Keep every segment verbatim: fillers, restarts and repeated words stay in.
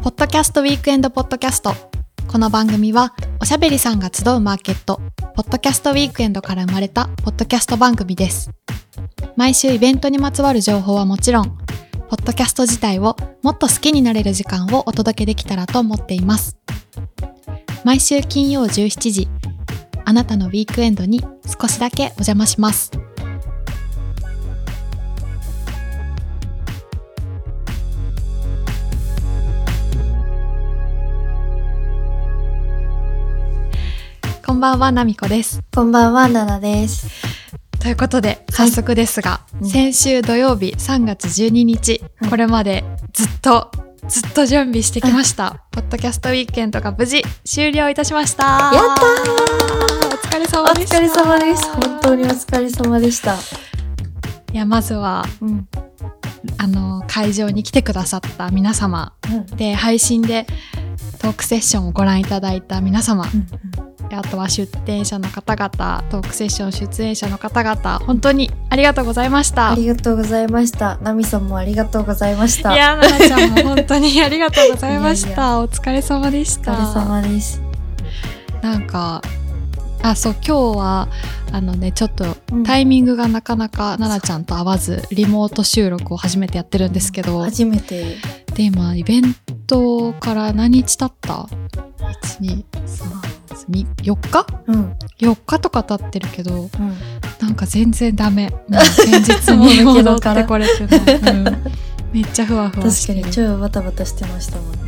ポッドキャストウィークエンドポッドキャスト。この番組はおしゃべりさんが集うマーケットポッドキャストウィークエンドから生まれたポッドキャスト番組です。毎週イベントにまつわる情報はもちろん、ポッドキャスト自体をもっと好きになれる時間をお届けできたらと思っています。毎週金曜じゅうしちじ、あなたのウィークエンドに少しだけお邪魔します。こんばんは、なみこです。こんばんは、ななです。ということで早速ですが、はいうん、先週土曜日さんがつじゅうににち、うん、これまでずっとずっと準備してきましたポッドキャストウィークエンドが無事終了いたしました。やったー、お疲れ様でした。お疲れ様です。本当にお疲れ様でした。いや、まずは、うん、あの会場に来てくださった皆様、うん、で配信でトークセッションをご覧いただいた皆様、うんうんあとは出展者の方々、トークセッション出演者の方々、本当にありがとうございました。ありがとうございました。ナミさんもありがとうございました。いや、ナナちゃんも本当にありがとうございました。いやいやお疲れ様でした。お疲れ様です。なんか、あ、そう、今日はあのね、ちょっとタイミングがなかなかナナちゃんと合わず、リモート収録を初めてやってるんですけど。初めて。で、今イベントから何日経った？いち、に、さん。よっか、うん、よっかとか経ってるけど、うん、なんか全然ダメ。前日に戻ってこれてない、うん、めっちゃふわふわしてる。確かに超バタバタしてましたもんね。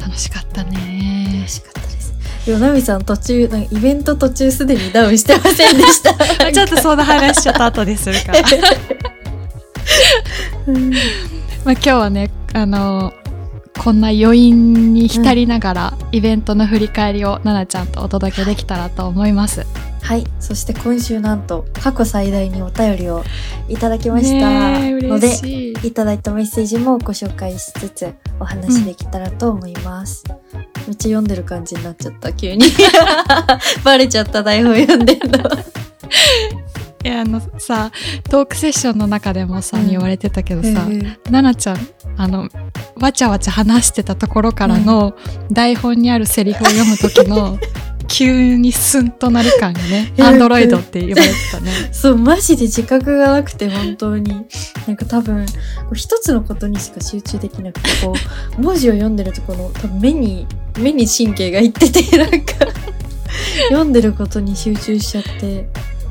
楽しかったね。楽しかったです。でもナミさん途中なんかイベント途中すでにダウンしてませんでしたちょっとそんな話ちょっと後でするから、うんまあ、今日はねあのこんな余韻に浸りながら、うん、イベントの振り返りをナナちゃんとお届けできたらと思います。はい、そして今週なんと過去最大にお便りをいただきましたので、ね、いただいたメッセージもご紹介しつつお話できたらと思います、うん、めっちゃ読んでる感じになっちゃった急にバレちゃった、台本読んでるのいやあのさ、トークセッションの中でもさ、うん、言われてたけどさ、ナナちゃんあのわちゃわちゃ話してたところからの、うん、台本にあるセリフを読む時の急にスンとなる感がねアンドロイドって言われてたねそう、マジで自覚がなくて本当になんか多分一つのことにしか集中できなくて、こう文字を読んでるとこの多分目に目に神経がいってて、なんか読んでることに集中しちゃって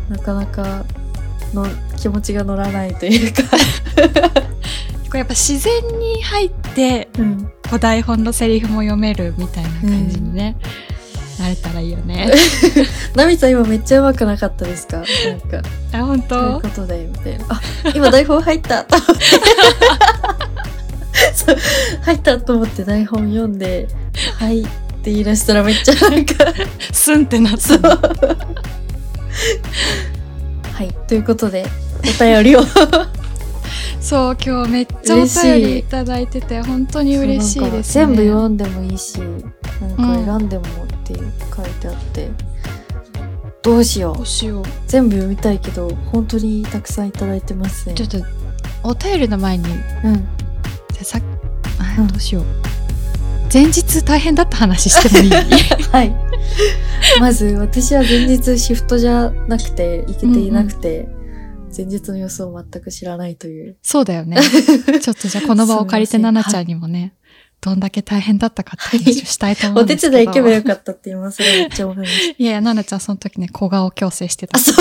なかなかの気持ちが乗らないというかこれやっぱ自然に入って、うん、お台本のセリフも読めるみたいな感じにね、うん、なれたらいいよねナミさん今めっちゃ上手くなかったですか？なんかあ、本当？ということでみたいな、あ、今台本入ったと思ってそう入ったと思って台本読んではいって言い出したらめっちゃなんかスンってなったはい、ということでお便りをそう、今日めっちゃお便りいただいてて本当に嬉しいですね。全部読んでもいいし、なんか選んでもって書いてあって、うん、どうしよう、どうしよう全部読みたいけど本当にたくさんいただいてますね。ちょっとお便りの前に、うん、さあ、うん、どうしよう、前日大変だった話してもいいはいまず私は前日シフトじゃなくて行けていなくて、うんうん、前日の様子を全く知らないという。そうだよねちょっとじゃあこの場を借りてななちゃんにもね、どんだけ大変だったかって話をしたいと思うんですけど、はい、お手伝い行けばよかったって今それめっちゃ思いましたいやいや、ななちゃんその時ね小顔矯正してた。あ、そ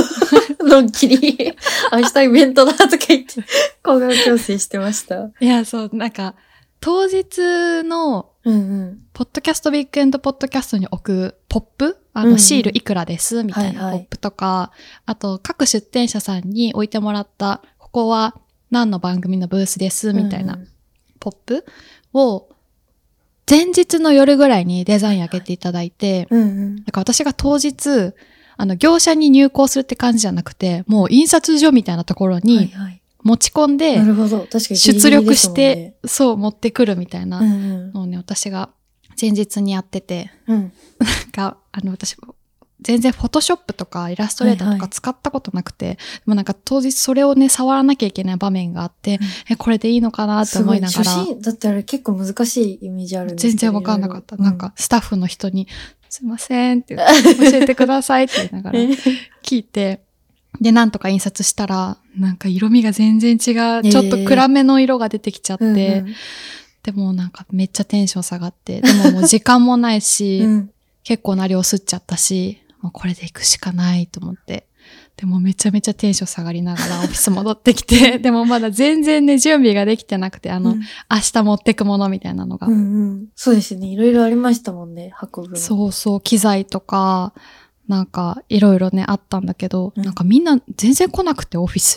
うのんきに明日イベントだとか言って小顔矯正してました。いや、そうなんか当日のうんうん、ポッドキャストウィークエンドポッドキャストに置くポップ、あのシールいくらです、うんうん、みたいなポップとか、はいはい、あと各出展者さんに置いてもらったここは何の番組のブースですみたいなポップを前日の夜ぐらいにデザイン上げていただいて、はいはいうんうん、だから私が当日あの業者に入稿するって感じじゃなくて、もう印刷所みたいなところに、はいはい持ち込んで出力してそう持ってくるみたいなのをね、私が前日にやってて、うん、なんかあの私全然フォトショップとかイラストレーターとか使ったことなくて、はいはい、でもなんか当日それをね触らなきゃいけない場面があって、うん、えこれでいいのかなって思いながら、初心だったら結構難しいイメージあるんですけど全然分かんなかった、うん、なんかスタッフの人にすいませんって教えてくださいって言いながら聞いてでなんとか印刷したらなんか色味が全然違う、えー、ちょっと暗めの色が出てきちゃって、うんうん、でもなんかめっちゃテンション下がってでももう時間もないし、うん、結構な量吸っちゃったしもうこれで行くしかないと思ってでもめちゃめちゃテンション下がりながらオフィス戻ってきてでもまだ全然ね準備ができてなくてあの、うん、明日持ってくものみたいなのが、うんうん、そうですねいろいろありましたもんね運ぶのそうそう機材とかなんかいろいろねあったんだけど、うん、なんかみんな全然来なくてオフィス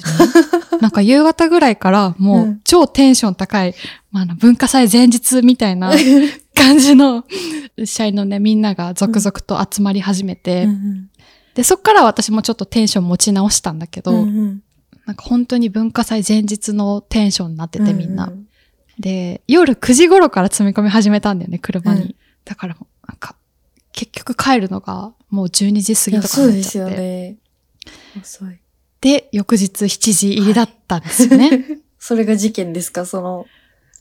になんか夕方ぐらいからもう超テンション高い、うんまあ、あの文化祭前日みたいな感じの社員のねみんなが続々と集まり始めて、うんうん、でそっから私もちょっとテンション持ち直したんだけど、うんうん、なんか本当に文化祭前日のテンションになっててみんな、うんうん、で夜くじ頃から積み込み始めたんだよね車に、うん、だからもうなんか結局帰るのがもうじゅうにじ過ぎとかになっちゃって。そうですよね。遅い。で、翌日しちじ入りだったんですよね。はい、それが事件ですか？その、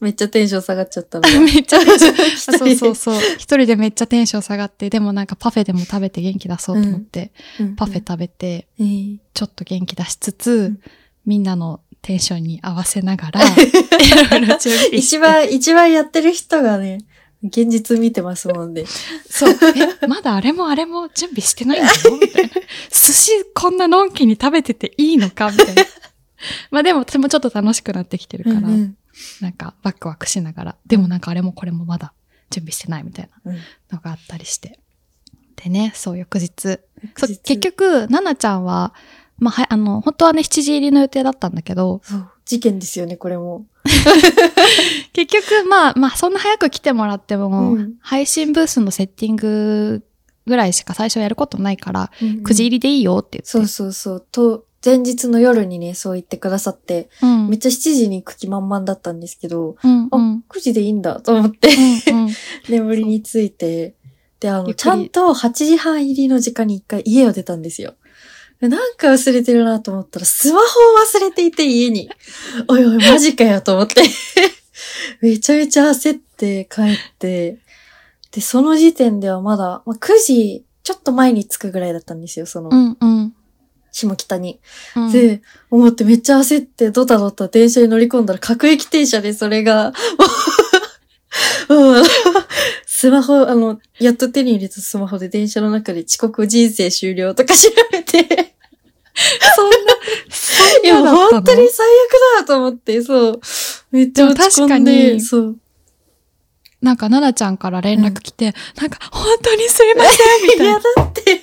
めっちゃテンション下がっちゃったのが。めっちゃテンションそうそうそう。一人でめっちゃテンション下がって、でもなんかパフェでも食べて元気出そうと思って、うん、パフェ食べて、うん、ちょっと元気出しつつ、うん、みんなのテンションに合わせながら、一番、一番やってる人がね、現実見てますもんね。そう。え、まだあれもあれも準備してないのみたいな。寿司こんなのんきに食べてていいのかみたいな。まあでも、私もちょっと楽しくなってきてるから、うんうん、なんかワクワクしながら、でもなんかあれもこれもまだ準備してないみたいなのがあったりして。うん、でね、そう、翌日。翌日結局、ななちゃんは、まあ、はい、あの、本当はね、しちじ入りの予定だったんだけど、そう事件ですよね、これも。結局、まあ、まあ、そんな早く来てもらっても、うん、配信ブースのセッティングぐらいしか最初やることないから、うんうん、くじ入りでいいよって言って。そうそうそう。と、前日の夜にね、そう言ってくださって、うん、めっちゃしちじに行く気満々だったんですけど、うんうん、あ、くじでいいんだと思ってうん、うん、眠りについて、で、あの、ちゃんとはちじはん入りの時間に一回家を出たんですよ。なんか忘れてるなと思ったら、スマホを忘れていて家に。おいおい、マジかよと思って。めちゃめちゃ焦って帰って。で、その時点ではまだ、まあ、くじ、ちょっと前に着くぐらいだったんですよ、その。うんうん。下北に。うん、で、思ってめっちゃ焦って、ドタドタ電車に乗り込んだら、各駅停車でそれが、うん。スマホ、あの、やっと手に入れたスマホで電車の中で遅刻人生終了とか調べて。そんな、そんなだったの？いや、本当に最悪だと思って、そう。めっちゃ落ち込んで。でも確かに、そう。なんか、奈々ちゃんから連絡来て、うん、なんか、本当にすいません、みたいな。いや、だって。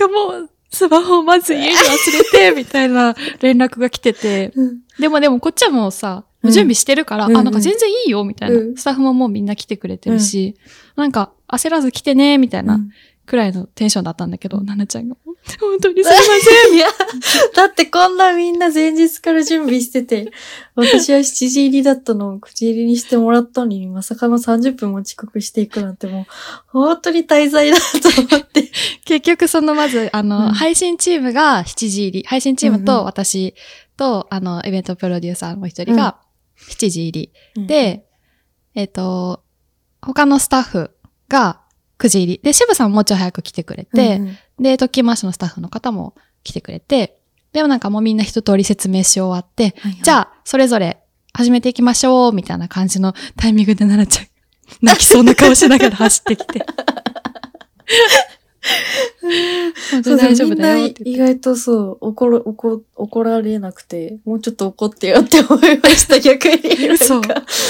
なんかもう、スマホをまず家に忘れて、みたいな連絡が来てて。うん、でもでも、こっちはもうさ、準備してるから、うん、あ、なんか全然いいよ、みたいな、うん。スタッフももうみんな来てくれてるし、うん、なんか焦らず来てね、みたいなくらいのテンションだったんだけど、うん、ななちゃんが、本当にすいません。いや、だってこんなみんな前日から準備してて、私はしちじ入りだったのをくじ入りにしてもらったのに、まさかのさんじゅっぷんも遅刻していくなんてもう、本当に滞在だと思って。結局そのまず、あの、うん、配信チームがしちじ入り、配信チームと私と、うんうん、あの、イベントプロデューサーの一人が、うんしちじ入り。で、うん、えっと、他のスタッフがくじ入り。で、渋さんもうちょい早く来てくれて、うんうん、で、時回しのスタッフの方も来てくれて、でもなんかもうみんな一通り説明し終わって、はいはい、じゃあ、それぞれ始めていきましょう、みたいな感じのタイミングで奈々ちゃん、泣きそうな顔しながら走ってきて。本当に大丈夫だよって言って。みんな意外とそう、怒る、怒、怒られなくて、もうちょっと怒ってよって思いました、逆に。そう。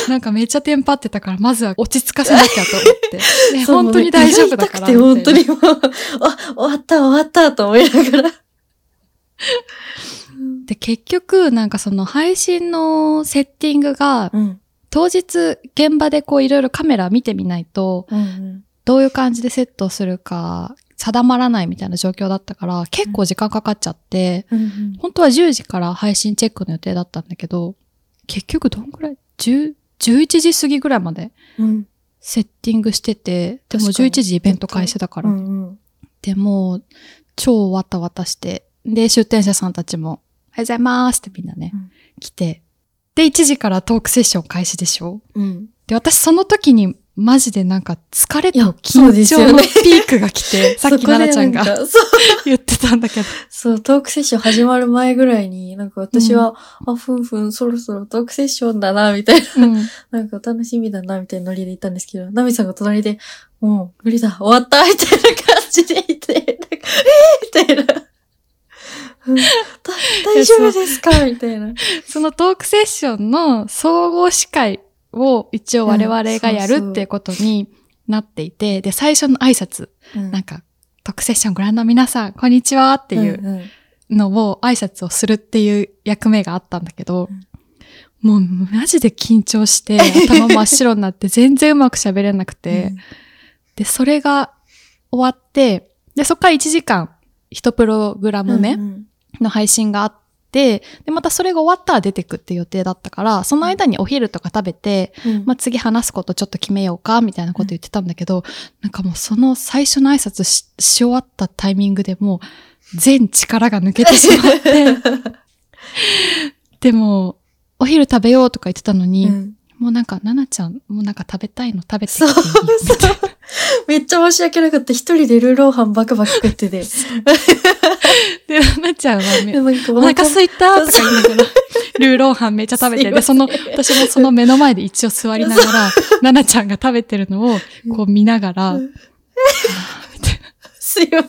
なんかめっちゃテンパってたから、まずは落ち着かせなきゃと思って。ね、本当に大丈夫だから。痛くて、本当にもう、あ、終わった、終わった、と思いながら。で、結局、なんかその配信のセッティングが、うん、当日現場でこういろいろカメラ見てみないと、うんうんどういう感じでセットするか定まらないみたいな状況だったから結構時間かかっちゃって、うんうん、本当はじゅうじから配信チェックの予定だったんだけど結局どんくらいじゅう ?じゅういちじ過ぎぐらいまでセッティングしてて、うん、でもじゅういちじイベント開始だから、うんうん、でもう超わたわたして、で出店者さんたちもおはようございますってみんなね、うん、来て、でいちじからトークセッション開始でしょ、うん、で私その時にマジでなんか疲れと緊張のピークが来て、ね、さっき奈々ちゃんが言ってたんだけど。そう、トークセッション始まる前ぐらいに、なんか私は、うん、あ、ふんふん、そろそろトークセッションだな、みたいな、うん、なんか楽しみだな、みたいなノリで行ったんですけど、奈美さんが隣で、もう無理だ、終わった、みたいな感じでいて、なんかえーみたいな。うん、大丈夫ですかみたいな。そのトークセッションの総合司会を一応我々がやるっていうことになっていて、うん、そうそうで、最初の挨拶、うん、なんか、トークセッションご覧の皆さん、こんにちはっていうのを、挨拶をするっていう役目があったんだけど、うんうん、もうマジで緊張して、頭真っ白になって全然うまく喋れなくて、うん、で、それが終わって、で、そっからいちじかん、いちプログラム目の配信があって、うんうんで、で、またそれが終わったら出てくって予定だったから、その間にお昼とか食べて、うん、まあ、次話すことちょっと決めようか、みたいなこと言ってたんだけど、うん、なんかもうその最初の挨拶 し, し終わったタイミングでもう全力が抜けてしまって。でも、お昼食べようとか言ってたのに、うん、もうなんか、ななちゃん、もうなんか食べたいの食べてきていいみたいな。そうそう。めっちゃ申し訳なかった。一人でルーローハンバクバク食ってて。で、ななちゃんはめ、お腹空いたとか言いながら、ルーローハンめっちゃ食べて、で、その、私もその目の前で一応座りながら、ななちゃんが食べてるのを、こう見ながら、すいません。なんか、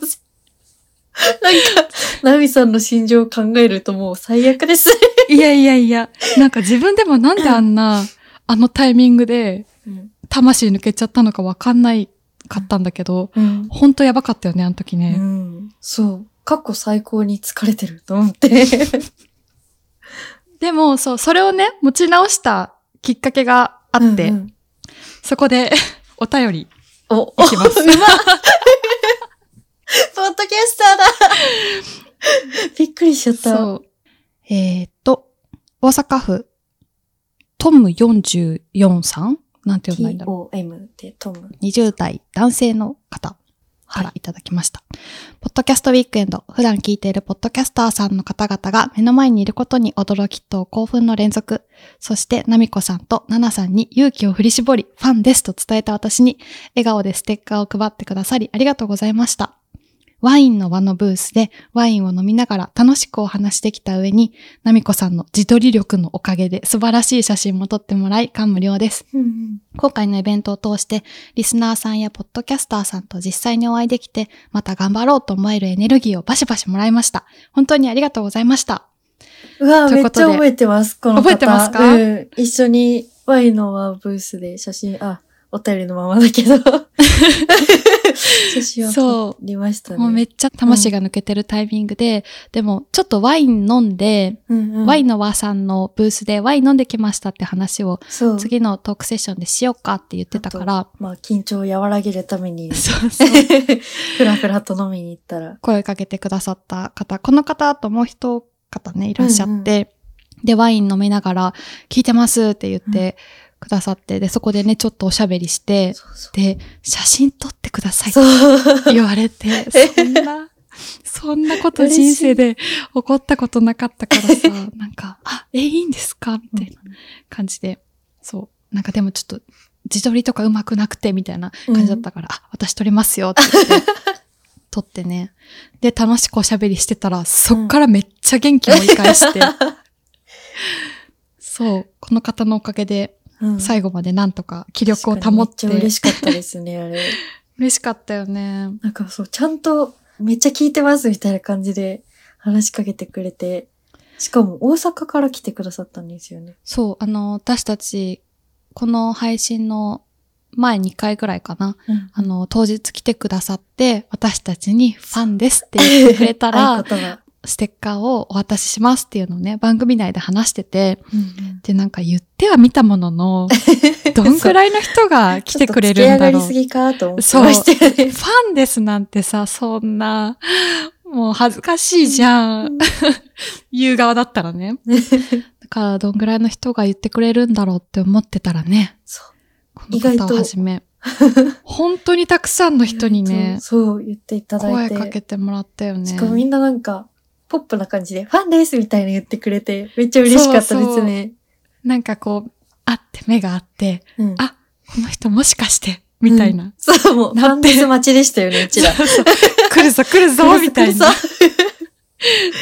ナミさんの心情を考えるともう最悪です。いやいやいや、なんか自分でもなんであんな、あのタイミングで、魂抜けちゃったのかわかんないかったんだけど、うん、ほんとやばかったよね、あの時ね。うん、そう。過去最高に疲れてると思って。でも、そう、それをね、持ち直したきっかけがあって、うんうん、そこでお便りをいきます。ポッドキャスターだびっくりしちゃった。そう。えー、っと、大阪府、トムよんじゅうよんさんなんて呼んだんだろう。トム でトム。にじゅう代男性の方からいただきました。はい、ポッドキャストウィークエンド。普段聞いているポッドキャスターさんの方々が目の前にいることに驚きと興奮の連続。そして、ナミコさんとナナさんに勇気を振り絞り、ファンですと伝えた私に、笑顔でステッカーを配ってくださり、ありがとうございました。ワインの輪のブースでワインを飲みながら楽しくお話できた上に、ナミコさんの自撮り力のおかげで素晴らしい写真も撮ってもらい感無量です、うんうん、今回のイベントを通してリスナーさんやポッドキャスターさんと実際にお会いできて、また頑張ろうと思えるエネルギーをバシバシもらいました。本当にありがとうございました。うわめっちゃ覚えてます。この方覚えてますか、うん、一緒にワインの輪ブースで写真、あお便りのままだけど写真を撮りましたね。もうめっちゃ魂が抜けてるタイミングで、うん、でもちょっとワイン飲んで、うんうん、ワインの和さんのブースでワイン飲んできましたって話を次のトークセッションでしようかって言ってたから、まあ緊張を和らげるためにそうそうふらふらと飲みに行ったら声かけてくださった方、この方ともう一方ねいらっしゃって、うんうん、でワイン飲みながら聞いてますって言って、うんくださって、でそこでねちょっとおしゃべりして、そうそうで写真撮ってくださいって言われて、そんなそんなこと人生で起こったことなかったからさなんかあえいいんですかみたいな感じで、そうなんかでもちょっと自撮りとかうまくなくてみたいな感じだったから、うん、あ私撮りますよって言って撮ってね、で楽しくおしゃべりしてたらそっからめっちゃ元気を盛り返して、うん、そうこの方のおかげで。うん、最後までなんとか気力を保って。めっちゃ嬉しかったですね、あれ。嬉しかったよね。なんかそう、ちゃんとめっちゃ聞いてますみたいな感じで話しかけてくれて、しかも大阪から来てくださったんですよね。そう、あの、私たち、この配信の前にかいぐらいかな、うん、あの、当日来てくださって、私たちにファンですって言ってくれたら、ステッカーをお渡ししますっていうのをね、番組内で話してて、うんうん、で、なんか言ってはみたものの、どんくらいの人が来てくれるんだろう。ちょっと付き上がりすぎかと思ってましたよね。そう、ファンですなんてさ、そんな、もう恥ずかしいじゃん。言う側だったらね。だから、どんぐらいの人が言ってくれるんだろうって思ってたらね、そうこの方をはじめ、本当にたくさんの人にね、そう言っていただいて声かけてもらったよね。しかもみんななんかポップな感じでファンですみたいな言ってくれて、めっちゃ嬉しかったですね。そうそう、なんかこうあって目があって、うん、あ、この人もしかしてみたいな、うん、そう、もうファンです待ちでしたよね、うちら。そうそう、来るぞ来るぞみたいな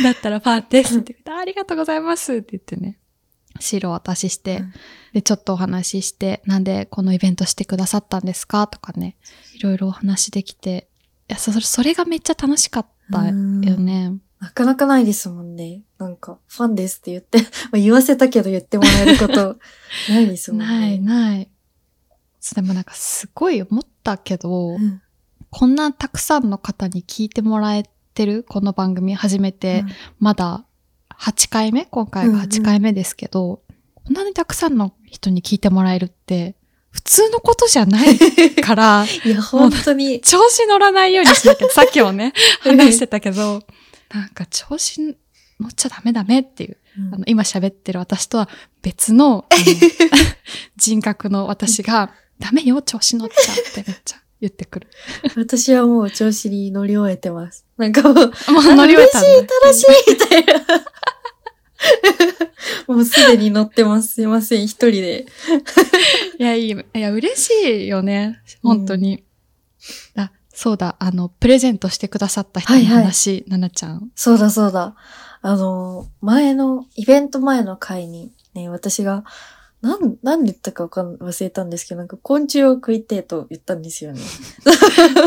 だったらファンですって言って、ありがとうございますって言ってね、資料渡しして、うん、でちょっとお話しして、なんでこのイベントしてくださったんですかとかね、いろいろお話できて、いや、それ、それがめっちゃ楽しかったよね。なかなかないですもんね。なんかファンですって言って言わせたけど言ってもらえることないですもんね。ないない。でもなんかすごい思ったけど、うん、こんなたくさんの方に聞いてもらえてるこの番組始めて、うん、まだはちかいめ、今回がはちかいめですけど、うんうん、こんなにたくさんの人に聞いてもらえるって普通のことじゃないからいや本当に調子乗らないようにしなきゃさっきもね話してたけど、なんか調子乗っちゃダメダメっていう、うん、あの今喋ってる私とは別 の, あの人格の私がダメよ調子乗っちゃってめっちゃ言ってくる私はもう調子に乗り終えてます。なんかもうもう乗り終えたんだ、楽しい楽しいみたいなもうすでに乗ってます。すいません、一人でいや、いい、いや、嬉しいよね、本当に、うん、あ、そうだ、あの、プレゼントしてくださった人の話、はいはい、ななちゃん。そうだそうだ。あの、前の、イベント前の回に、ね、私が、なん、なんで言ったかわかん、忘れたんですけど、なんか、昆虫を食いてえと言ったんですよね。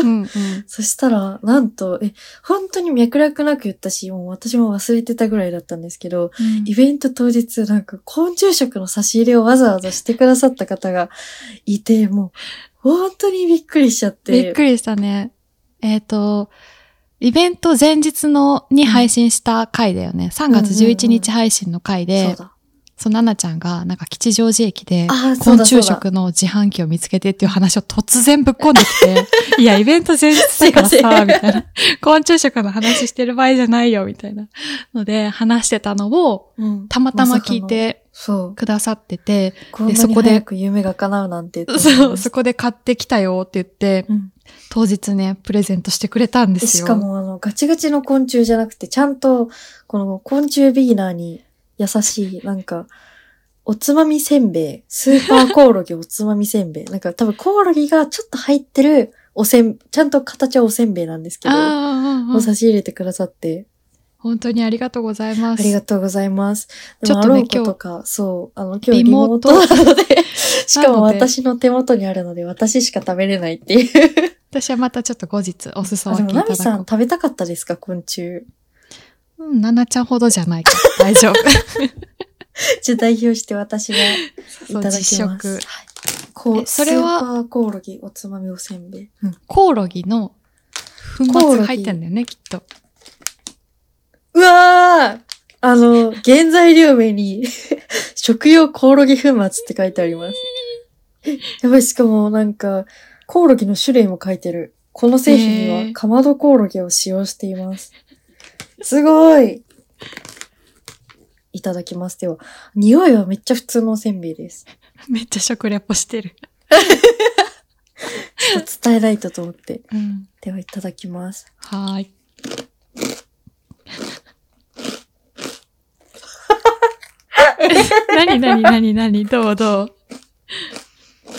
うんうん、そしたら、なんと、え、本当に脈絡なく言ったし、もう私も忘れてたぐらいだったんですけど、うん、イベント当日、なんか、昆虫食の差し入れをわざわざしてくださった方がいて、もう、本当にびっくりしちゃって。びっくりしたね。えっと、イベント前日の、に配信した回だよね。さんがつじゅういちにち配信の回で、うんうんうん、そうだ。そう、ななちゃんが、なんか吉祥寺駅で、昆虫食の自販機を見つけてっていう話を突然ぶっこんできて、いや、イベント前日だからさ、みたいな。昆虫食の話してる場合じゃないよ、みたいな。ので、話してたのを、うん、たまたま聞いてくださってて、ま、で、そこで。こんなに早く夢が叶うなんて言って。そう、そこで買ってきたよって言って、うん、当日ね、プレゼントしてくれたんですよ。しかも、あの、ガチガチの昆虫じゃなくて、ちゃんと、この昆虫ビギナーに、優しい、なんか、おつまみせんべい、スーパーコオロギおつまみせんべい。なんか多分コオロギがちょっと入ってるおせん、ちゃんと形はおせんべいなんですけど、お差し入れてくださって。本当にありがとうございます。ありがとうございます。ちょっとね、今日、そう、あの、今日リモートなので、しかも私の手元にあるので、私しか食べれないっていう。私はまたちょっと後日お裾分けいただこう。ナミさん食べたかったですか、昆虫。うん、ななちゃんほどじゃないから大丈夫。じゃあ代表して私がいただきます。そう、実食。はい、こう、それはスーパーコオロギおつまみおせんべい。うん、コオロギの粉末が入ってんだよね、きっと。うわー、あの、原材料名に食用コオロギ粉末って書いてあります。やばい、しかもなんかコオロギの種類も書いてる。この製品にはかまどコオロギを使用しています。すごい。いただきます。では、匂いはめっちゃ普通のおせんべいです。めっちゃ食レポしてる。ちょっと伝えないとと思って。うん、では、いただきます。はーい。なになになになに、どうど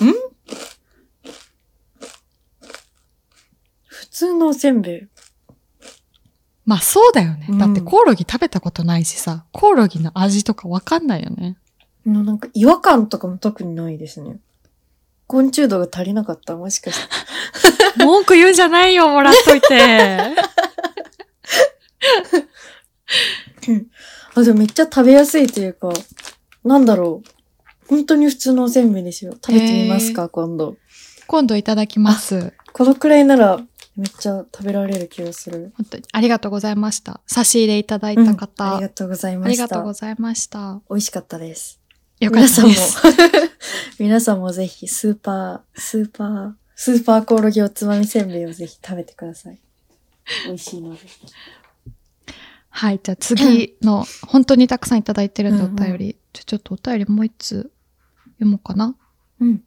う。ん？普通のおせんべい。まあそうだよね、うん。だってコオロギ食べたことないしさ、コオロギの味とかわかんないよね。なんか違和感とかも特にないですね。昆虫度が足りなかった、もしかして。文句言うんじゃないよ、もらっといて。あ、でもめっちゃ食べやすいというか、なんだろう。本当に普通のおせんべいですよ。食べてみますか、今度。今度いただきます。このくらいなら、めっちゃ食べられる気がする。本当にありがとうございました。差し入れいただいた方、うん、ありがとうございました。ありがとうございました。美味しかったです。よかったです。皆さんも皆さんもぜひスーパースーパースーパーコオロギおつまみせんべいをぜひ食べてください。美味しいので。はい、じゃあ次の本当にたくさんいただいてるんでお便り、うんうん、じゃあちょっとお便りもう一つ読もうかな。うん。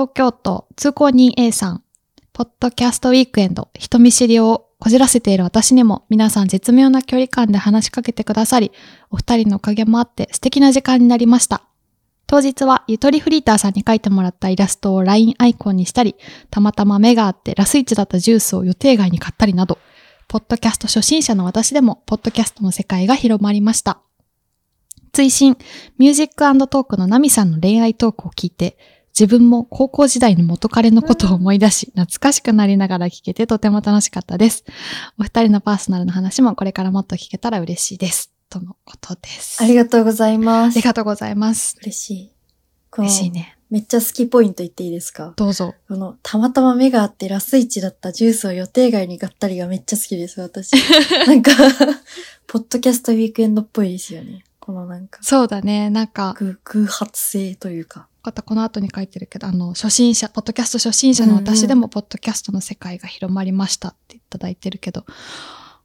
東京都通行人 A さん、ポッドキャストウィークエンド、人見知りをこじらせている私にも皆さん絶妙な距離感で話しかけてくださり、お二人のおかげもあって素敵な時間になりました。当日はゆとりフリーターさんに描いてもらったイラストを ライン アイコンにしたり、たまたま目があってラスイチだったジュースを予定外に買ったりなど、ポッドキャスト初心者の私でもポッドキャストの世界が広まりました。追伸、ミュージック&トークのナミさんの恋愛トークを聞いて、自分も高校時代の元彼のことを思い出し、懐かしくなりながら聞けてとても楽しかったです。お二人のパーソナルの話もこれからもっと聞けたら嬉しいです。とのことです。ありがとうございます。ありがとうございます。嬉しい。嬉しいね。めっちゃ好きポイント言っていいですか？どうぞ。この、たまたま目があってラスイチだったジュースを予定外に買ったりがめっちゃ好きです、私。なんか、ポッドキャストウィークエンドっぽいですよね。このなんか。そうだね、なんか。偶発性というか。またこの後に書いてるけど、あの、初心者、ポッドキャスト初心者の私でも、ポッドキャストの世界が広まりましたっていただいてるけど、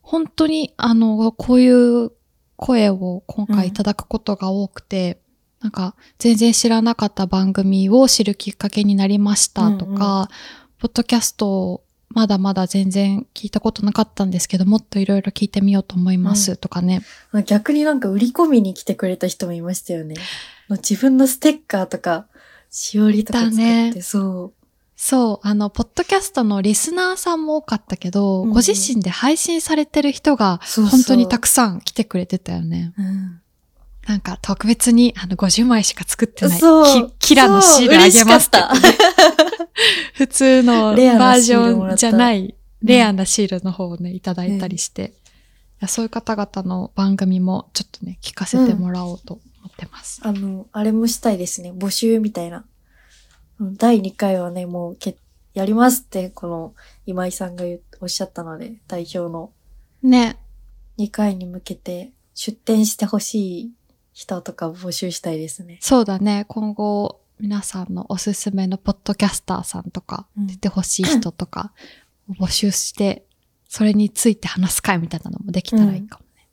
本当に、あの、こういう声を今回いただくことが多くて、うん、なんか、全然知らなかった番組を知るきっかけになりましたとか、うんうん、ポッドキャストをまだまだ全然聞いたことなかったんですけど、もっといろいろ聞いてみようと思いますとかね、うん。逆になんか売り込みに来てくれた人もいましたよね。自分のステッカーとか、しおりとか作って、ね、そう。そう、あの、ポッドキャストのリスナーさんも多かったけど、うん、ご自身で配信されてる人が、本当にたくさん来てくれてたよね。そうそう、うん、なんか、特別に、あの、ごじゅうまいしか作ってない、キラのシールあげますって、ね。普通のバージョンじゃない、レアなシールの方をね、いただいたりして、うん、そういう方々の番組も、ちょっとね、聞かせてもらおうと。うん、ってます。あの、あれもしたいですね。募集みたいな。だいにかいはね、もうけ、やりますって、この、今井さんが言うおっしゃったので、代表の。ね。にかいに向けて、出展してほしい人とか募集したいですね。そうだね。今後、皆さんのおすすめのポッドキャスターさんとか、うん、出てほしい人とか、募集して、それについて話す会みたいなのもできたらいいかもね。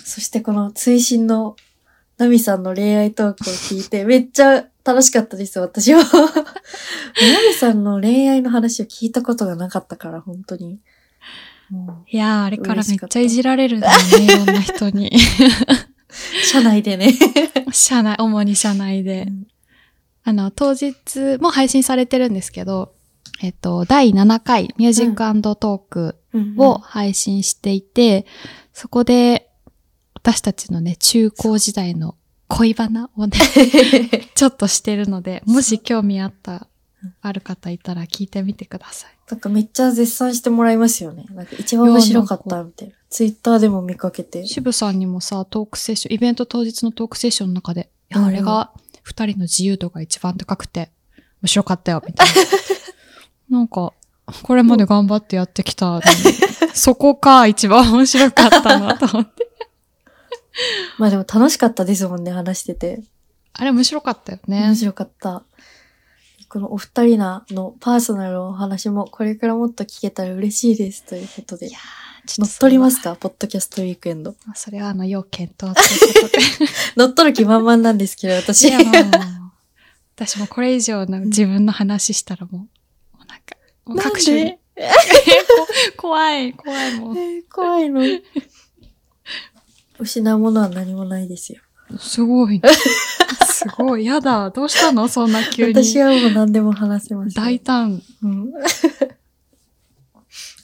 うん、そして、この、追伸の、ナミさんの恋愛トークを聞いて、めっちゃ楽しかったです、私は。ナミさんの恋愛の話を聞いたことがなかったから、本当に。いやー、あれからめっちゃいじられるんだよね、いろんな人に。社内でね。社内、主に社内で。うん、あの、当日も配信されてるんですけど、えっと、だいななかい、ミュージック&トークを配信していて、うんうん、そこで、私たちのね、中高時代の恋バナをね、ちょっとしてるので、もし興味あった、ある方いたら聞いてみてください。なんかめっちゃ絶賛してもらいますよね。なんか一番面白かったみたいな。ツイッターでも見かけて。渋さんにもさ、トークセッション、イベント当日のトークセッションの中で、いや、あれが二人の自由度が一番高くて、面白かったよ、みたいな。なんか、これまで頑張ってやってきたのに、そこか、一番面白かったな、と思って。まあでも楽しかったですもんね、話してて。あれ面白かったよね。面白かった。このお二人のパーソナルのお話もこれからもっと聞けたら嬉しいですということで。いやちょっと乗っ取りますか、ポッドキャストウィークエンド。それはあの、要検討ということで。乗っ取る気満々なんですけど、私。いやもう私もこれ以上の自分の話したらもう、もうなんか、もう各種に。怖い、怖いもん。えー、怖いの。失うものは何もないですよ。すごい、ね。すごい。やだ。どうしたのそんな急に。私はもう何でも話せました。大胆。うん、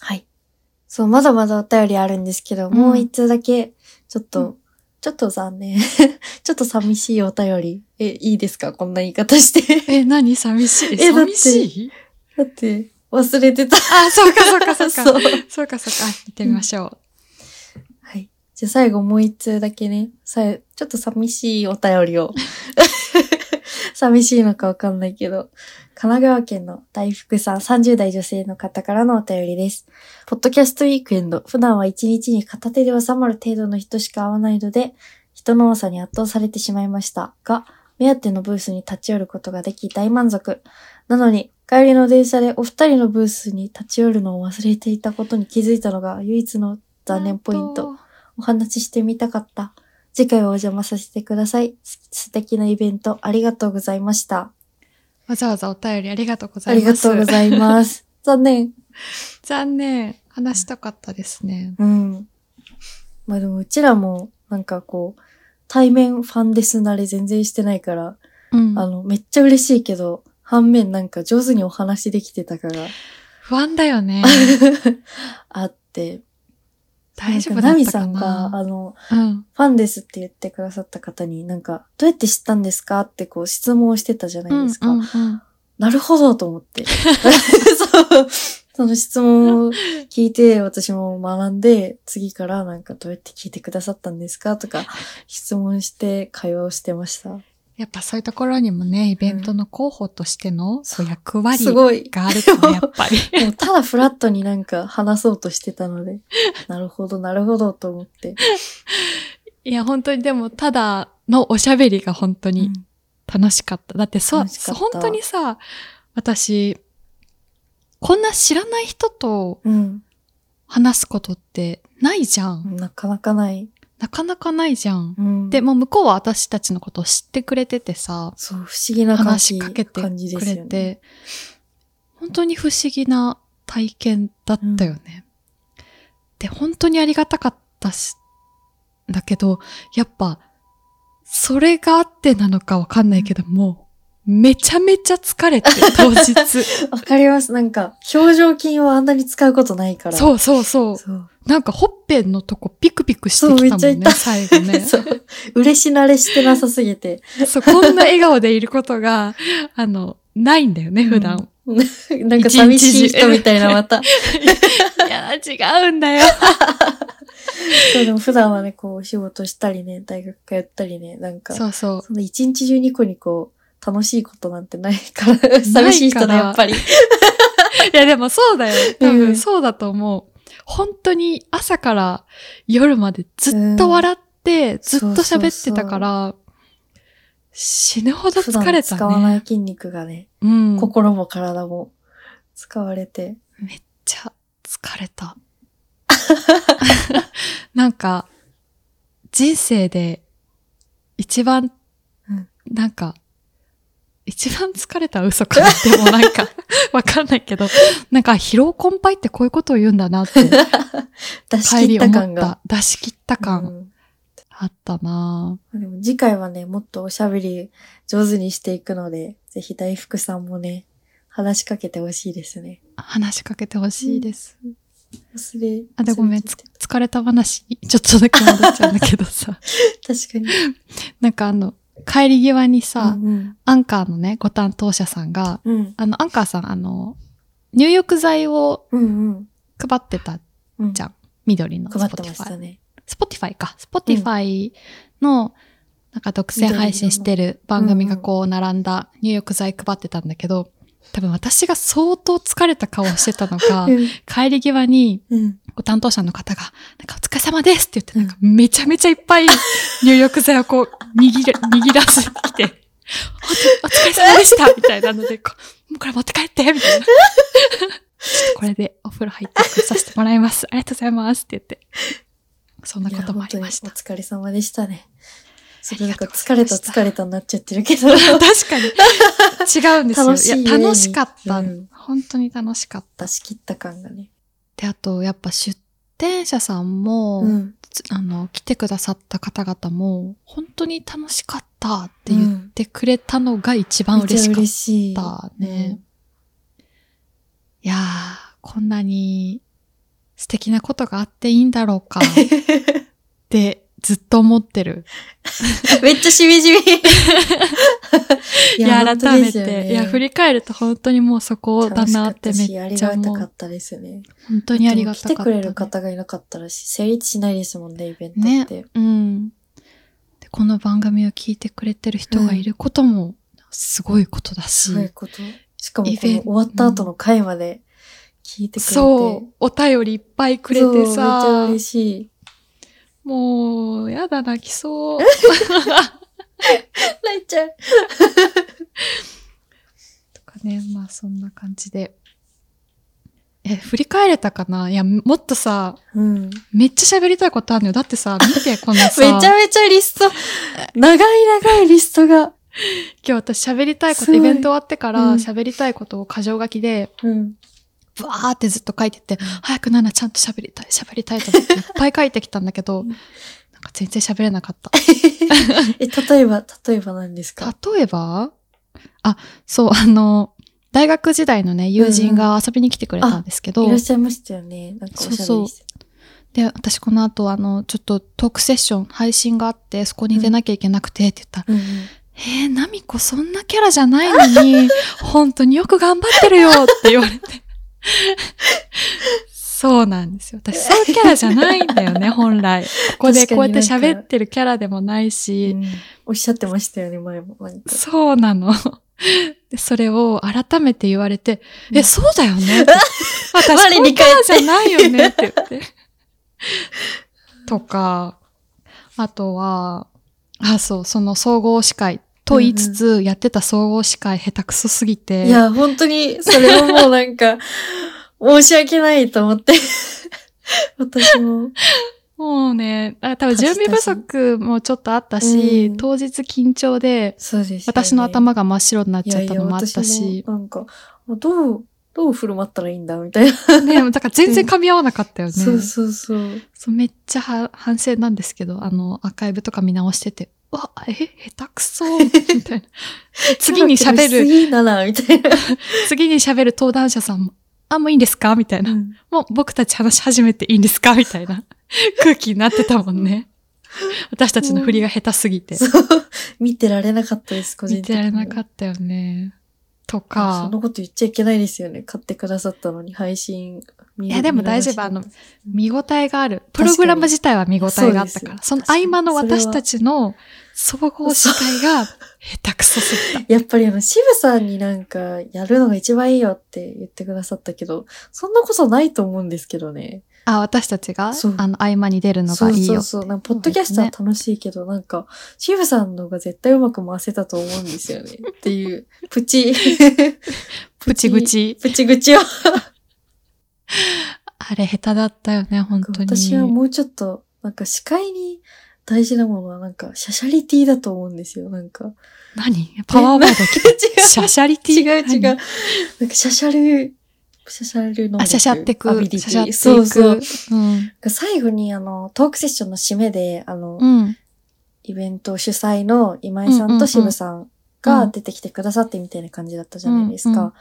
はい。そう、まだまだお便りあるんですけど、うん、もう一通だけ、ちょっと、うん、ちょっと残念。ちょっと寂しいお便り。え、いいですかこんな言い方して。え、何寂しいえ、寂しいだって、だって忘れてた。あ、そうかそうかそうか。そうそうかそうか。行ってみましょう。うん、じゃあ最後もう一通だけね、さえ、ちょっと寂しいお便りを。寂しいのかわかんないけど。神奈川県の大福さん、さんじゅうだい女性の方からのお便りです。ポッドキャストウィークエンド。普段はいちにちに片手で収まる程度の人しか会わないので、人の多さに圧倒されてしまいましたが、目当てのブースに立ち寄ることができ大満足。なのに、帰りの電車でお二人のブースに立ち寄るのを忘れていたことに気づいたのが唯一の残念ポイント。お話ししてみたかった。次回はお邪魔させてください。素敵なイベントありがとうございました。わざわざお便りありがとうございます。ありがとうございます。残念。残念。話したかったですね。うん。まあでもうちらもなんかこう、対面ファンデス慣れ全然してないから、うん、あの、めっちゃ嬉しいけど、反面なんか上手にお話できてたから。不安だよね。あって。大丈夫だったかな。ナミさんが、あの、うん、ファンですって言ってくださった方に、なんか、どうやって知ったんですかってこう質問をしてたじゃないですか。うんうんうん、なるほどと思って。そう。その質問を聞いて、私も学んで、次からなんかどうやって聞いてくださったんですかとか、質問して会話をしてました。やっぱそういうところにもね、イベントの候補としての、うん、そう役割があるからやっぱり。もうただフラットになんか話そうとしてたので、なるほどなるほどと思って。いや本当にでもただのおしゃべりが本当に楽しかった。うん、だってそう、本当にさ、私、こんな知らない人と話すことってないじゃん。うん、なかなかない。なかなかないじゃん、うん。で、もう向こうは私たちのことを知ってくれててさ。そう、不思議な感じ。話しかけてくれて、ね。本当に不思議な体験だったよね。うん、で、本当にありがたかったし、だけど、やっぱ、それがあってなのかわかんないけども、うん、めちゃめちゃ疲れて、当日。わかります。なんか、表情筋をあんなに使うことないから。そうそうそう。そうなんかほっぺんのとこピクピクしてきたもんね、最後ね。そう。嬉し慣れしてなさすぎて。そう、こんな笑顔でいることが、あの、ないんだよね、普段。うん、なんか寂しい人みたいな、また。いや、違うんだよ。そう、でも普段はね、こう、仕事したりね、大学通ったりね、なんか、そうそう。その一日中ニコニコ楽しいことなんてないから、寂しい人だ、やっぱり。いや、でもそうだよ。多分そうだと思う。うん本当に朝から夜までずっと笑って、うん、ずっと喋ってたからそうそうそう死ぬほど疲れたね。使わない筋肉がね、うん、心も体も使われてめっちゃ疲れた。なんか人生で一番、うん、なんか一番疲れた嘘かなでもなんかわかんないけど、なんか疲労困憊ってこういうことを言うんだなって出し切った感が出し切った感あったなぁ、うん。でも次回はねもっとおしゃべり上手にしていくので、ぜひ大福さんもね話しかけてほしいですね。話しかけてほしいです。うん、忘れあでごめん疲れた話ちょっとだけ戻っちゃうんだけどさ。確かに。なんかあの。帰り際にさ、うんうん、アンカーのね、ご担当者さんが、うん、あの、アンカーさん、あの、入浴剤を配ってたじゃん。うん、緑の。配ってましたね。スポティファイか。スポティファイの、なんか独占配信してる番組がこう並んだ入浴剤配ってたんだけど、多分私が相当疲れた顔をしてたのか、うん、帰り際に、ご担当者の方が、なんかお疲れ様ですって言って、なんかめちゃめちゃいっぱい入浴剤をこう、握る、握らせてきて、本当お疲れ様でしたみたいなので、こう、もうこれ持って帰ってみたいな。これでお風呂入ってさせてもらいます。ありがとうございますって言って。そんなこともありました。お疲れ様でしたね。それなんか疲れた疲れたになっちゃってるけど。確かに。違うんですよ。楽しい。いや、楽しかった、うん。本当に楽しかった。出し切った感がね。で、あと、やっぱ出店者さんも、うん、あの、来てくださった方々も、本当に楽しかったって言ってくれたのが一番嬉しかったね。うん、嬉しい、うん、いやー、こんなに素敵なことがあっていいんだろうか。で、ずっと思ってる。めっちゃしみじみ。いや、改めて、ね、いや、振り返ると本当にもうそこだなってめっちゃ。ありがたかったですよね。本当にありがたかった、ね。来てくれる方がいなかったら成立しないですもんね、イベントって。ね、うん。で、この番組を聞いてくれてる人がいることもすごいことだし。うん、すごいこと。しかもこの終わった後の回まで聞いてくれて、うん。そう、お便りいっぱいくれてさ。そう、めっちゃ嬉しい。もう、やだ、泣きそう。泣いちゃう。とかね、まあそんな感じで。え、振り返れたかないや、もっとさ、うん、めっちゃ喋りたいことあるのよ。だってさ、見て、このさ。めちゃめちゃリスト、長い長いリストが。今日私喋りたいこと、イベント終わってから喋りたいことを箇条書きで、うん、ブワーってずっと書いてって、早くナナちゃんと喋りたい、喋りたいと思っていっぱい書いてきたんだけど、なんか全然喋れなかった。え、例えば、例えば何ですか？例えば？あ、そう、あの、大学時代のね、友人が遊びに来てくれたんですけど。うん、いらっしゃいましたよね。なんかおしゃべりして。そうそう。で、私この後、あの、ちょっとトークセッション、配信があって、そこに出なきゃいけなくてって言ったら、うんうん、えー、ナミコそんなキャラじゃないのに、本当によく頑張ってるよって言われて。そうなんですよ。私そういうキャラじゃないんだよね、本来。ここでこうやって喋ってるキャラでもないし。うん、おっしゃってましたよね、前も。そうなの。でそれを改めて言われて、うん、え、そうだよね。私こういうキャラじゃないよねって言って。とか、あとは、あ、そう、その総合司会と言いつつ、うんうん、やってた総合司会下手くそすぎて。いや、本当に、それはもうなんか、申し訳ないと思って。私も。もうね、あ、多分準備不足もちょっとあったし、うん、当日緊張で、そうですね、私の頭が真っ白になっちゃったのもあったし。いやいや、私もなんか、どう、どう振る舞ったらいいんだみたいな。ね、だから全然噛み合わなかったよね。そうそうそう。そう、めっちゃは反省なんですけど、あの、アーカイブとか見直してて、うわ、え、下手くそみたいな。次に喋る。次だな、みたいな。次に喋る登壇者さんも、あ、もういいんですかみたいな、うん。もう僕たち話し始めていいんですかみたいな空気になってたもんね。私たちの振りが下手すぎて。そう。見てられなかったです、個人的に。見てられなかったよね。とか。そんなこと言っちゃいけないですよね。買ってくださったのに配信。いや、でも大丈夫。あの、見応えがある。プログラム自体は見応えがあったから。その合間の私たちの総合司会が下手くそすぎた。やっぱりあの、渋さんになんかやるのが一番いいよって言ってくださったけど、そんなことないと思うんですけどね。あ、私たちがあの、合間に出るのがいいよ。そうそうそう。なんかポッドキャストは楽しいけど、なんか、渋さんの方が絶対うまく回せたと思うんですよね。っていう、プチ、プチ愚痴。プチ愚痴を。あれ下手だったよね、本当に。私はもうちょっと、なんか司会に大事なものはなんか、シャシャリティだと思うんですよ、なんか。何？パワーワード来た。シャシャリティ？違う違う。なんかシャシャル、シャシャルの。あ、シャシャってく。アビリティ。シャシャってく。そうそう。うん、最後にあの、トークセッションの締めで、あの、うん、イベント主催の今井さんと渋さんが出てきてくださってみたいな感じだったじゃないですか。うんうんうん、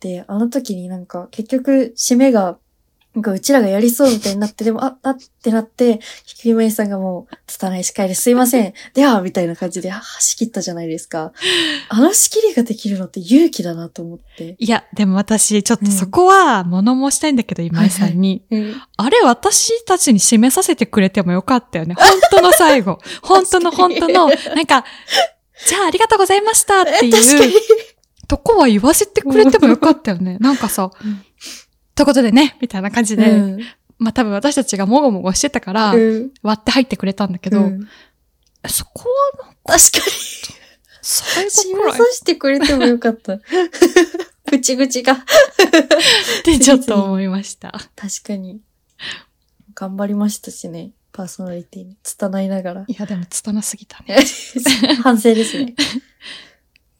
で、あの時になんか、結局、締めが、なんかうちらがやりそうみたいになって、でも、あ、あってなって、ひきめいさんがもう、拙い司会ですいません。では、みたいな感じで、はし切ったじゃないですか。あの仕切りができるのって勇気だなと思って。いや、でも私、ちょっとそこは、物申したいんだけど、うん、今井さんに、はいはいうん。あれ、私たちに締めさせてくれてもよかったよね。本当の最後。本当の本当の、なんか、じゃあありがとうございましたっていう。確かに。とこは言わせてくれてもよかったよね。なんかさ、うんということでね、みたいな感じで、うん、まあ多分私たちがもごもごしてたから、うん、割って入ってくれたんだけど、うん、そこはなんか確かに最後くらい締めさせてくれてもよかった。ぐちぐちがってちょっと思いました。確かに頑張りましたしね、パーソナリティに拙いながら。いやでも拙すぎたね。反省ですね。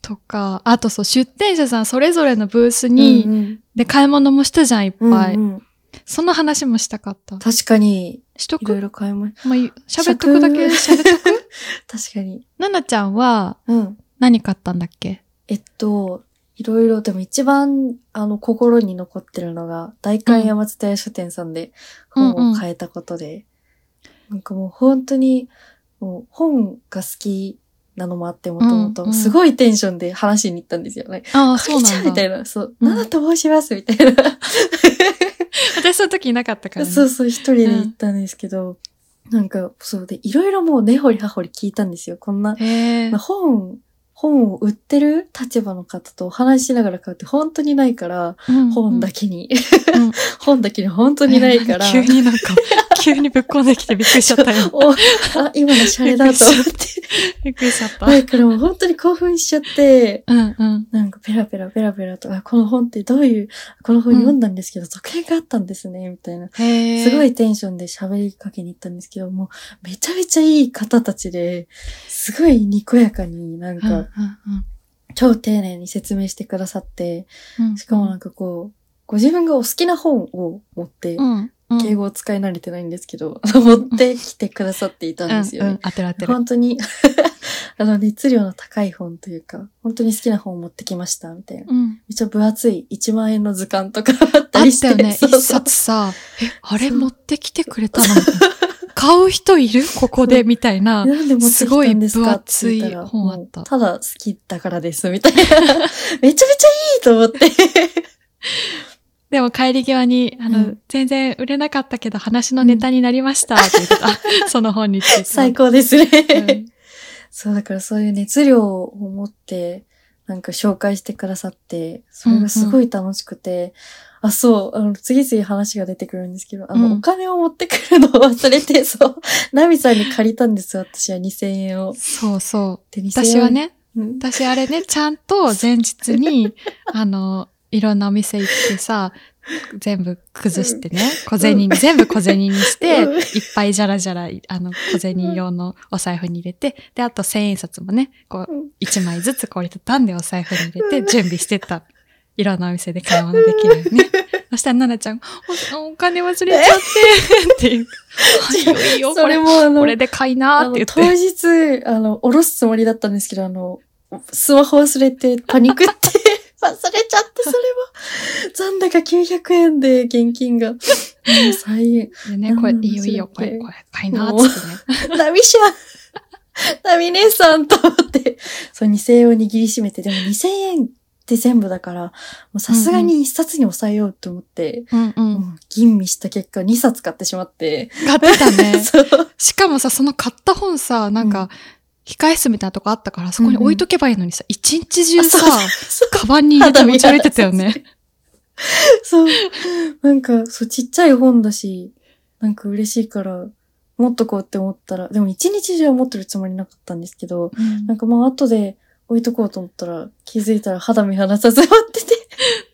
とか、あとそう、出店者さんそれぞれのブースに、うんうん、で、買い物もしたじゃん、いっぱい。うんうん、その話もしたかった。確かに。しとく？いろいろ買い物。まあ、喋っとくだけ喋っとく？確かに。ななちゃんは、うん、何買ったんだっけ？えっと、いろいろ、でも一番、あの、心に残ってるのが、代官山蔦屋書店さんで本を買えたことで、うんうん、なんかもう本当に、もう本が好き、なのもあって、もともと、すごいテンションで話しに行ったんですよね。ああ、そうなんだ。みたいな。そう。ななと申します、みたいな。私その時いなかったから、ね。そうそう、一人で行ったんですけど、うん、なんか、そうで、いろいろもう根掘り葉掘り聞いたんですよ。こんな、まあ、本、本を売ってる立場の方とお話しながら買うって本当にないから、うんうん、本だけに。うん、本だけに本当にないから。急になんか、急にぶっこんできてびっくりしちゃったよ。あ、今のシャレだと思って。びっくりしちゃった。だからもう本当に興奮しちゃって、うんうん、なんかペラペラペラペラと、あ、この本ってどういう、この本読んだんですけど、続編があったんですね、みたいな。へー。すごいテンションで喋りかけに行ったんですけど、もうめちゃめちゃいい方たちで、すごいにこやかになんか、うんうんうん、超丁寧に説明してくださって、うん、しかもなんかこうご自分がお好きな本を持って、うんうん、敬語を使い慣れてないんですけど、持ってきてくださっていたんですよね。うんうん、当てる当てる。本当にあの熱量の高い本というか、本当に好きな本を持ってきましたみたいな、うん、めっちゃ分厚いいちまんえんの図鑑とかあったりして、あったよね。そうそう、一冊さ、えあれ持ってきてくれたの買う人いるここでみたいな。なんで持ってきたんですかって言ったら、すごい分厚い本あった。ただ好きだからですみたいな。めちゃめちゃいいと思ってでも帰り際に、あの、うん、全然売れなかったけど話のネタになりましたって言ってた、うん、その本について。最高ですね、うん。そう、だからそういう熱量を持って、なんか紹介してくださって、それがすごい楽しくて、うんうん、あ、そう、あの、次々話が出てくるんですけど、あの、うん、お金を持ってくるのを忘れて、そう、ナミさんに借りたんですよ、私はにせんえんを。そうそう。で、私はね、うん、私あれね、ちゃんと前日に、あの、いろんなお店行ってさ、全部崩してね、小銭、うん、全部小銭にして、うん、いっぱいじゃらじゃら、あの、小銭用のお財布に入れて、で、あと千円札もね、こう、一枚ずつ折りたたんでお財布に入れて、準備してた。いろんなお店で買い物できるよね。そしたら、奈々ちゃん、お, お金忘れちゃって、っていう。いいよ、これもあの、これで買いなーって言って。当日、あの、おろすつもりだったんですけど、あの、スマホ忘れて、パニックって。忘れちゃって、それも。残高きゅうひゃくえんで、現金が。最悪。ね、これ、いいよいいよ、これ、これ、買いなーってね。ナミシャン、ナミ姉さんと思って、そう、にせんえんを握りしめて、でもにせんえんって全部だから、もうさすがにいっさつに抑えようと思って、うんうん、もう吟味した結果にさつ買ってしまって。買ってたね。そう。しかもさ、その買った本さ、なんか、うん控え室みたいなとこあったから、そこに置いとけばいいのにさ、一、うん、日中さ、カバンに入れて持ち歩いてたよね。そう。なんか、そう、ちっちゃい本だし、なんか嬉しいから、持っとこうって思ったら、でも一日中は持ってるつもりなかったんですけど、うん、なんかまあ後で置いとこうと思ったら、気づいたら肌身離さず持ってて。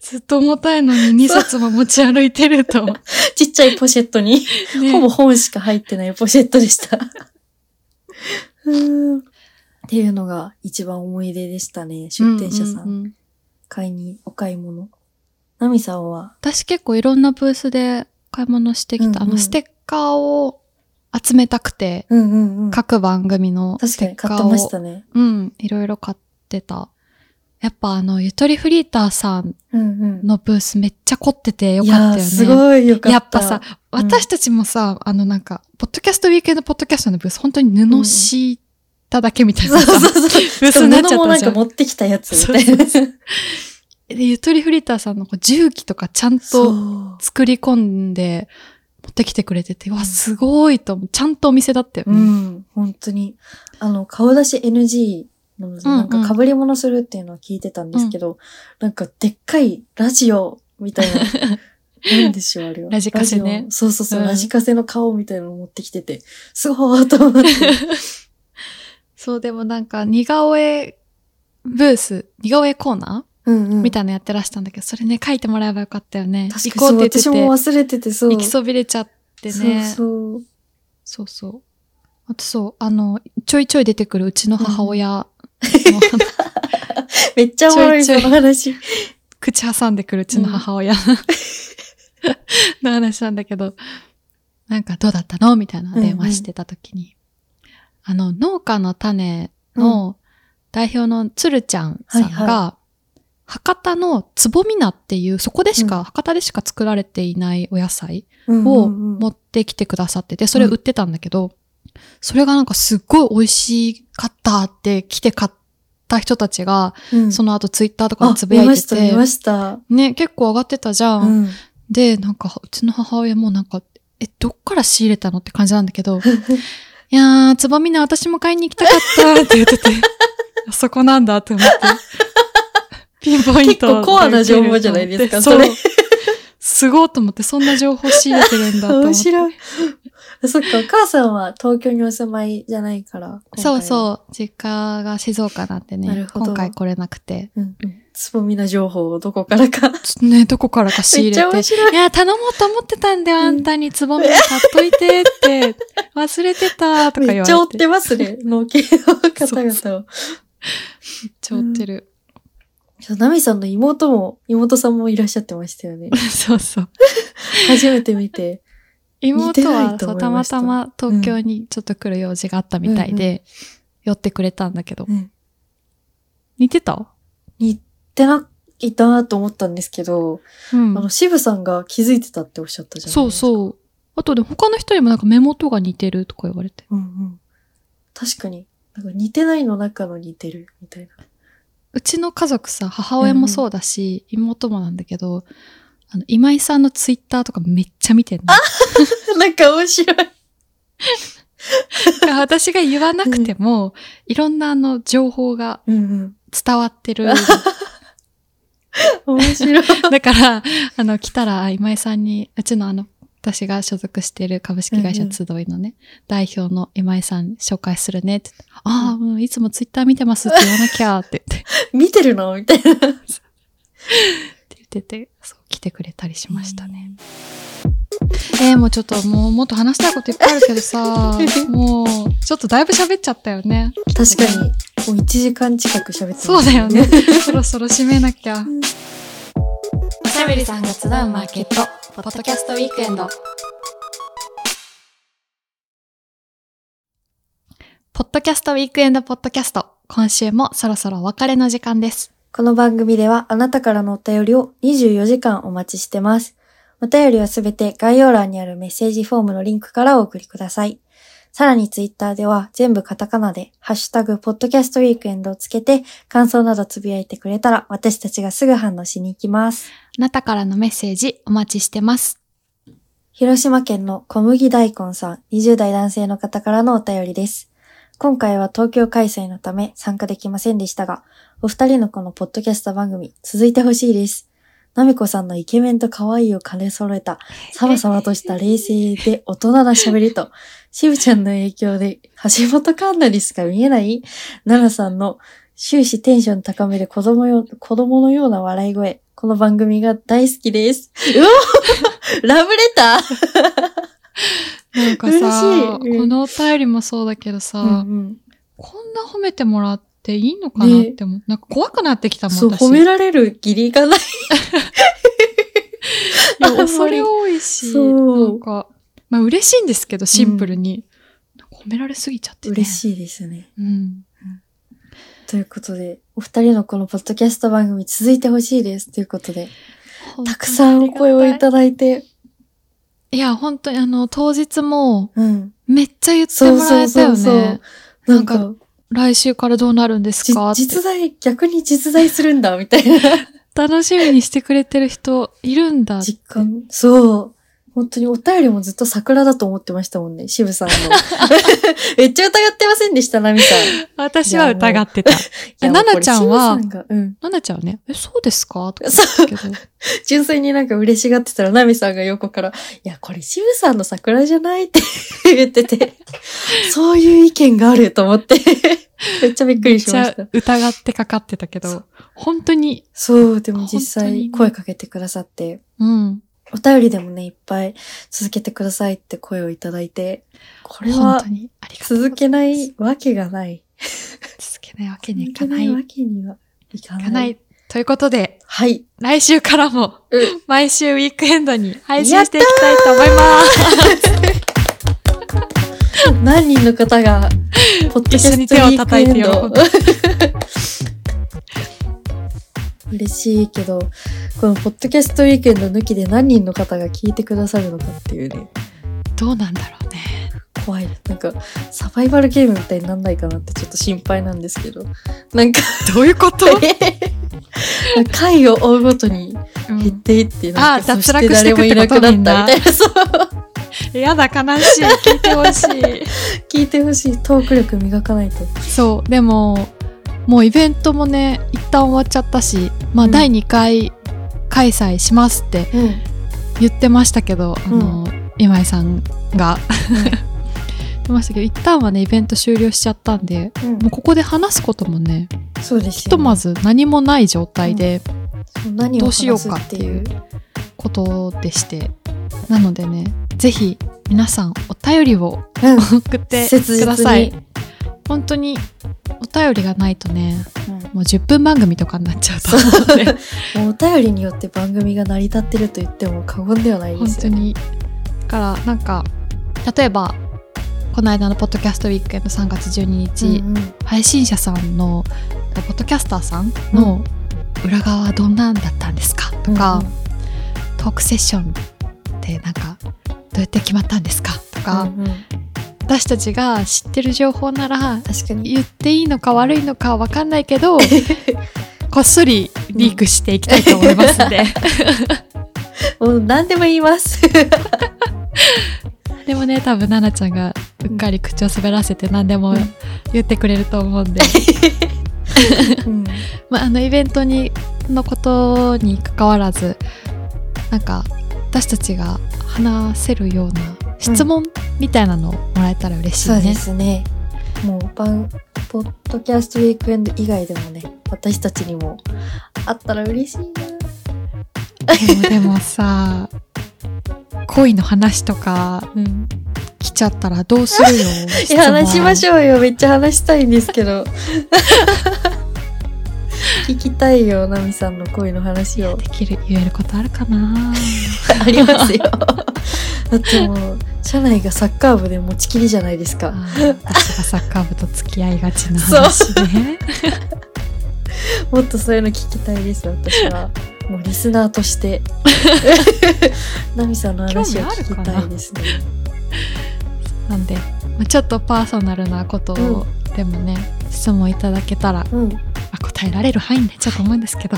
ずっと重たいのににさつも持ち歩いてると。ちっちゃいポシェットに、ね、ほぼ本しか入ってないポシェットでした。うんっていうのが一番思い出でしたね。出店者さん、うんうんうん、買いにお買い物。ナミさんは私結構いろんなブースで買い物してきた、うんうん、あのステッカーを集めたくて、うんうんうん、各番組のステッカーを確かに買ってましたね。うん、いろいろ買ってた。やっぱあのゆとりフリーターさんのブースめっちゃ凝っててよかったよね。いやすごいよかった。やっぱさ、うん、私たちもさあのなんかポッドキャストウィークエンドポッドキャストのブース本当に布敷いただけみたいな、うん、ブースになっちゃったじゃん。布もなんか持ってきたやつみたいな。そうそうそうでゆとりフリーターさんの重機とかちゃんと作り込んで持ってきてくれてて、わすごいと思う。ちゃんとお店だったよね。うん本当にあの顔出し エヌジー。なんか被り物するっていうのは聞いてたんですけど、うんうん、なんかでっかいラジオみたいな、なんでしょうあれは。ラジカセね。そうそうそう、うん、ラジカセの顔みたいなのを持ってきてて、すごーと思って。そう、でもなんか似顔絵ブース、似顔絵コーナー、うんうん、みたいなのやってらしたんだけど、それね、書いてもらえばよかったよね。確かに私も忘れてて、そう。行きそびれちゃってね。そうそう。そうそう。あとそう、あの、ちょいちょい出てくるうちの母親、うんめっちゃおもろいその話。口挟んでくるうちの母親の話なんだけど、なんかどうだったのみたいな電話してた時に、うんうん、あの農家の種の代表のつるちゃんさんが、うんはいはい、博多のつぼみ菜っていうそこでしか、うん、博多でしか作られていないお野菜を持ってきてくださってて、それ売ってたんだけど、うんそれがなんかすっごい美味しかったって来て買った人たちが、うん、その後ツイッターとかでつぶやいてて。見ました、見ました。ね、結構上がってたじゃん。うん、で、なんかうちの母親もなんか、え、どっから仕入れたのって感じなんだけど、いやー、つぼみな私も買いに行きたかったって言ってて、そこなんだって思って。ピンポイント。結構コアな情報じゃないですか、それ。すごいと思って、そんな情報仕入れてるんだと思って。面白い。そっか、お母さんは東京にお住まいじゃないから。そうそう。実家が静岡なんでね。なるほど。今回来れなくて。うんうん。つぼみな情報をどこからか。ね、どこからか仕入れて。めっちゃ面白い。いや、頼もうと思ってたんだよ、あんたにつぼみ買っといてって。忘れてたとか言われて。めっちゃ追ってますね、農家の方々を。ちょってる。ナミ、うん、さんの妹も妹さんもいらっしゃってましたよね。そうそう。初めて見て。妹はそうたまたま東京にちょっと来る用事があったみたいで、うんうん、寄ってくれたんだけど、うん、似てた？似てないたなと思ったんですけど、うん、あの渋さんが気づいてたっておっしゃったじゃないですか。そうそう。あとで他の人にもなんか目元が似てるとか言われて、うんうん、確かになんか似てないの中の似てるみたいな。うちの家族さ、母親もそうだし、うんうん、妹もなんだけど。あの、今井さんのツイッターとかめっちゃ見てんの。あ、なんか面白い。私が言わなくても、うん、いろんなあの情報が伝わってる。うんうん、面白い。だから、あの、来たら今井さんに、うちのあの、私が所属している株式会社集いのね、うんうん、代表の今井さん紹介するねって言って、うん、ああ、うん、いつもツイッター見てますって言わなきゃって言って。見てるのみたいな。って言ってて、そう。来てくれたりしましたね。えー、もうちょっともうもっと話したいこといっぱいあるけどさ、もうちょっとだいぶ喋っちゃったよね。確かにもういちじかん近く喋ってましたね。そうだよね。そろそろ締めなきゃ。おしゃべりさんが集うマーケットポッドキャストウィークエンド。ポッドキャストウィークエンドポッドキャスト、今週もそろそろお別れの時間です。この番組ではあなたからのお便りをにじゅうよじかんお待ちしてます。お便りはすべて概要欄にあるメッセージフォームのリンクからお送りください。さらにツイッターでは全部カタカナでハッシュタグポッドキャストウィークエンドをつけて感想などつぶやいてくれたら私たちがすぐ反応しに行きます。あなたからのメッセージお待ちしてます。広島県の小麦大根さん、にじゅうだい男性の方からのお便りです。今回は東京開催のため参加できませんでしたが、お二人のこのポッドキャスト番組続いてほしいです。なみこさんのイケメンと可愛いを兼ね揃えたサバサバとした冷静で大人な喋りと、しぶちゃんの影響で橋本環奈にしか見えない奈々さんの終始テンション高める子供よ、子供のような笑い声。この番組が大好きです。うおラブレターなんかさ、うん、このお便りもそうだけどさ、うんうん、こんな褒めてもらっていいのかなって思う、ね、なんか怖くなってきたもん。そう、褒められる義理がない。いや、恐れ多いし、なんか、まあ嬉しいんですけど、シンプルに。うん、なんか褒められすぎちゃってね。嬉しいですね。うん。うん、ということで、お二人のこのポッドキャスト番組続いてほしいです。ということで、たくさんお声をいただいて、いや、本当にあの、当日も、めっちゃ言ってもらえたよね。うん、そうそうそうそう、なんか、来週からどうなるんですかって。実在、逆に実在するんだ、みたいな。楽しみにしてくれてる人いるんだって。実感。そう。本当にお便りもずっと桜だと思ってましたもんね、渋さんの。めっちゃ疑ってませんでした、ナミさん。私は疑ってた。ナナちゃんは、うん、ナナちゃんはね、え、そうですかとか言ってたけど。純粋になんか嬉しがってたら、ナミさんが横から、いや、これ渋さんの桜じゃないって言ってて、そういう意見があると思って、めっちゃびっくりしました。疑ってかかってたけど、本当に。そう、でも実際声かけてくださって。うん。お便りでもね、いっぱい続けてくださいって声をいただいて、これは続けないわけがない。続けないわけにはいかない。続けないわけにはいかない。いかないということで、はい。来週からも、うん、毎週ウィークエンドに配信していきたいと思います。何人の方が、ポッドキャストウィークエンド一緒に手を叩いてよ。嬉しいけど、このポッドキャストウィークエンド抜きで何人の方が聞いてくださるのかっていうね。どうなんだろうね。怖い。なんか、サバイバルゲームみたいになんないかなってちょっと心配なんですけど。なんか。どういうこと回を追うごとに減っていって、うん、なんか、そして誰もいなくなったみたいな。そう。やだ、悲しい。聞いてほしい。聞いてほしい。トーク力磨かないと。そう。でも、もうイベントもね、一旦終わっちゃったし、まあ、うん、だいにかい開催しますって言ってましたけど、うん、あの、うん、今井さんが言ってましたけど、一旦はね、イベント終了しちゃったんで、うん、もうここで話すこともね、そうですよね、ひとまず何もない状態で、うん、どうしようかっていうことでして、なのでね、ぜひ皆さんお便りを、うん、送ってください。本当にお便りがないとね、うん、もうじゅっぷん番組とかになっちゃうと思うのでもうお便りによって番組が成り立ってると言っても過言ではないですよね。本当にだからなんか例えばこの間のポッドキャストウィークエンドさんがつじゅうににち、うんうん、配信者さんのポッドキャスターさんの裏側はどんなんだったんですかとか、うんうん、トークセッションってなんかどうやって決まったんですかとか、うんうん、私たちが知ってる情報なら確かに言っていいのか悪いのか分かんないけどこっそりリークしていきたいと思いますのでもう何でも言いますでもね多分奈々ちゃんがうっかり口を滑らせて何でも言ってくれると思うんでうんまあ、あのイベントにのことに関わらずなんか私たちが話せるような質問みたいなのをもらえたら嬉しいね、うん、そうですね。もうポッドキャストウィークエンド以外でもね私たちにもあったら嬉しいな。でも、 でもさ恋の話とか、うん、来ちゃったらどうするよいや話しましょうよ。めっちゃ話したいんですけど聞きたいよ、ナミさんの恋の話を。できる言えることあるかなありますよだってもう社内がサッカー部で持ちきりじゃないですか。私がサッカー部と付き合いがちな話ねもっとそういうの聞きたいです。私はもうリスナーとしてナミさんの話を聞きたいですね。 な, なんで、まあ、ちょっとパーソナルなことを、うん、でもね質問いただけたら、うん答えられる範囲になっちゃうと思うんですけど、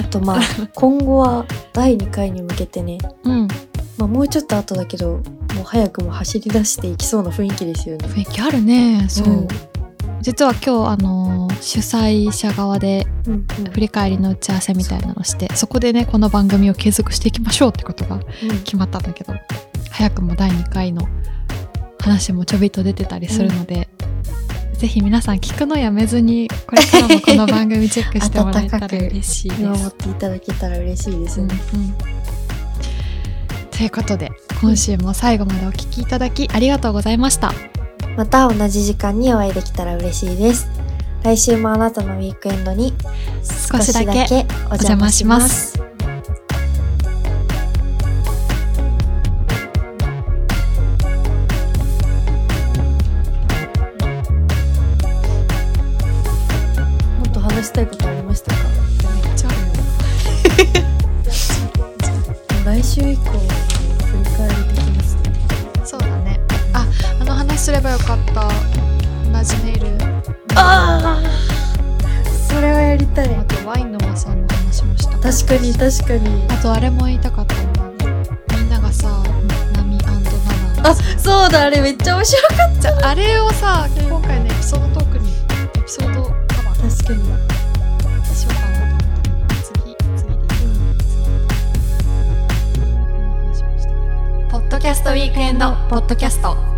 あとまあ今後はだいにかいに向けてね、うんまあ、もうちょっと後だけどもう早くも走り出していきそうな雰囲気ですよね。雰囲気あるね。そう、うん、実は今日あの主催者側で振り返りの打ち合わせみたいなのして、うんうん、そこでねこの番組を継続していきましょうってことが決まったんだけど、うん、早くもだいにかいの話もちょびっと出てたりするので、うんぜひ皆さん聞くのやめずにこれからもこの番組チェックしてもらえたら嬉しいです見守っていただけたら嬉しいですね、うんうん、ということで今週も最後までお聞きいただきありがとうございました。また同じ時間にお会いできたら嬉しいです。来週もあなたのウィークエンドに少しだけお邪魔します。したいことありましたか？めっちゃあるよ来週以降振り返りできますね。そうだね。あ、あの話すればよかった。同じメールああそれはやりたい。あとワインのマさんの話もしたかったし。確かに確かに。あとあれも言いたかったのみんながさナミ&ナナあそうだあれめっちゃ面白かった。あれをさ今回のエピソードトークにエピソードカバー確かにポッドキャストウィークエンドポッドキャスト。